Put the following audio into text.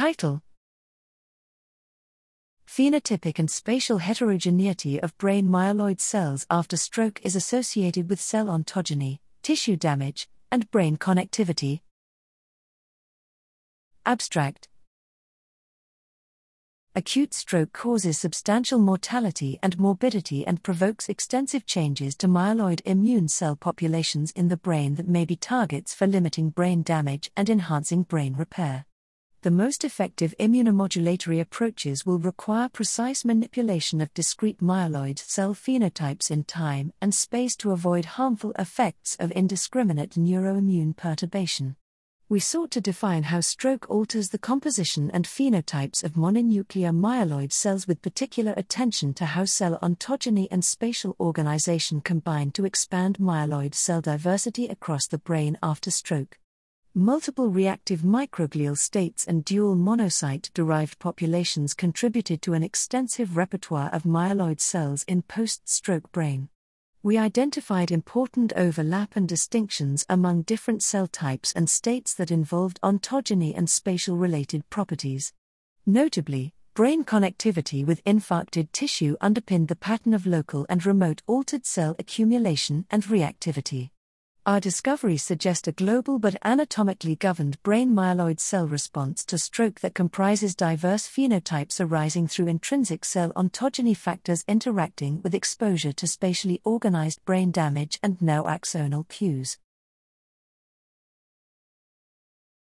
Title: Phenotypic and spatial heterogeneity of brain myeloid cells after stroke is associated with cell ontogeny, tissue damage, and brain connectivity. Abstract: Acute stroke causes substantial mortality and morbidity and provokes extensive changes to myeloid immune cell populations in the brain that may be targets for limiting brain damage and enhancing brain repair. The most effective immunomodulatory approaches will require precise manipulation of discrete myeloid cell phenotypes in time and space to avoid harmful effects of indiscriminate neuroimmune perturbation. We sought to define how stroke alters the composition and phenotypes of mononuclear myeloid cells with particular attention to how cell ontogeny and spatial organization combine to expand myeloid cell diversity across the brain after stroke. Multiple reactive microglial states and dual monocyte-derived populations contributed to an extensive repertoire of myeloid cells in post-stroke brain. We identified important overlap and distinctions among different cell types and states that involved ontogeny and spatial-related properties. Notably, brain connectivity with infarcted tissue underpinned the pattern of local and remote altered cell accumulation and reactivity. Our discoveries suggest a global but anatomically governed brain myeloid cell response to stroke that comprises diverse phenotypes arising through intrinsic cell ontogeny factors interacting with exposure to spatially organized brain damage and neo-axonal cues.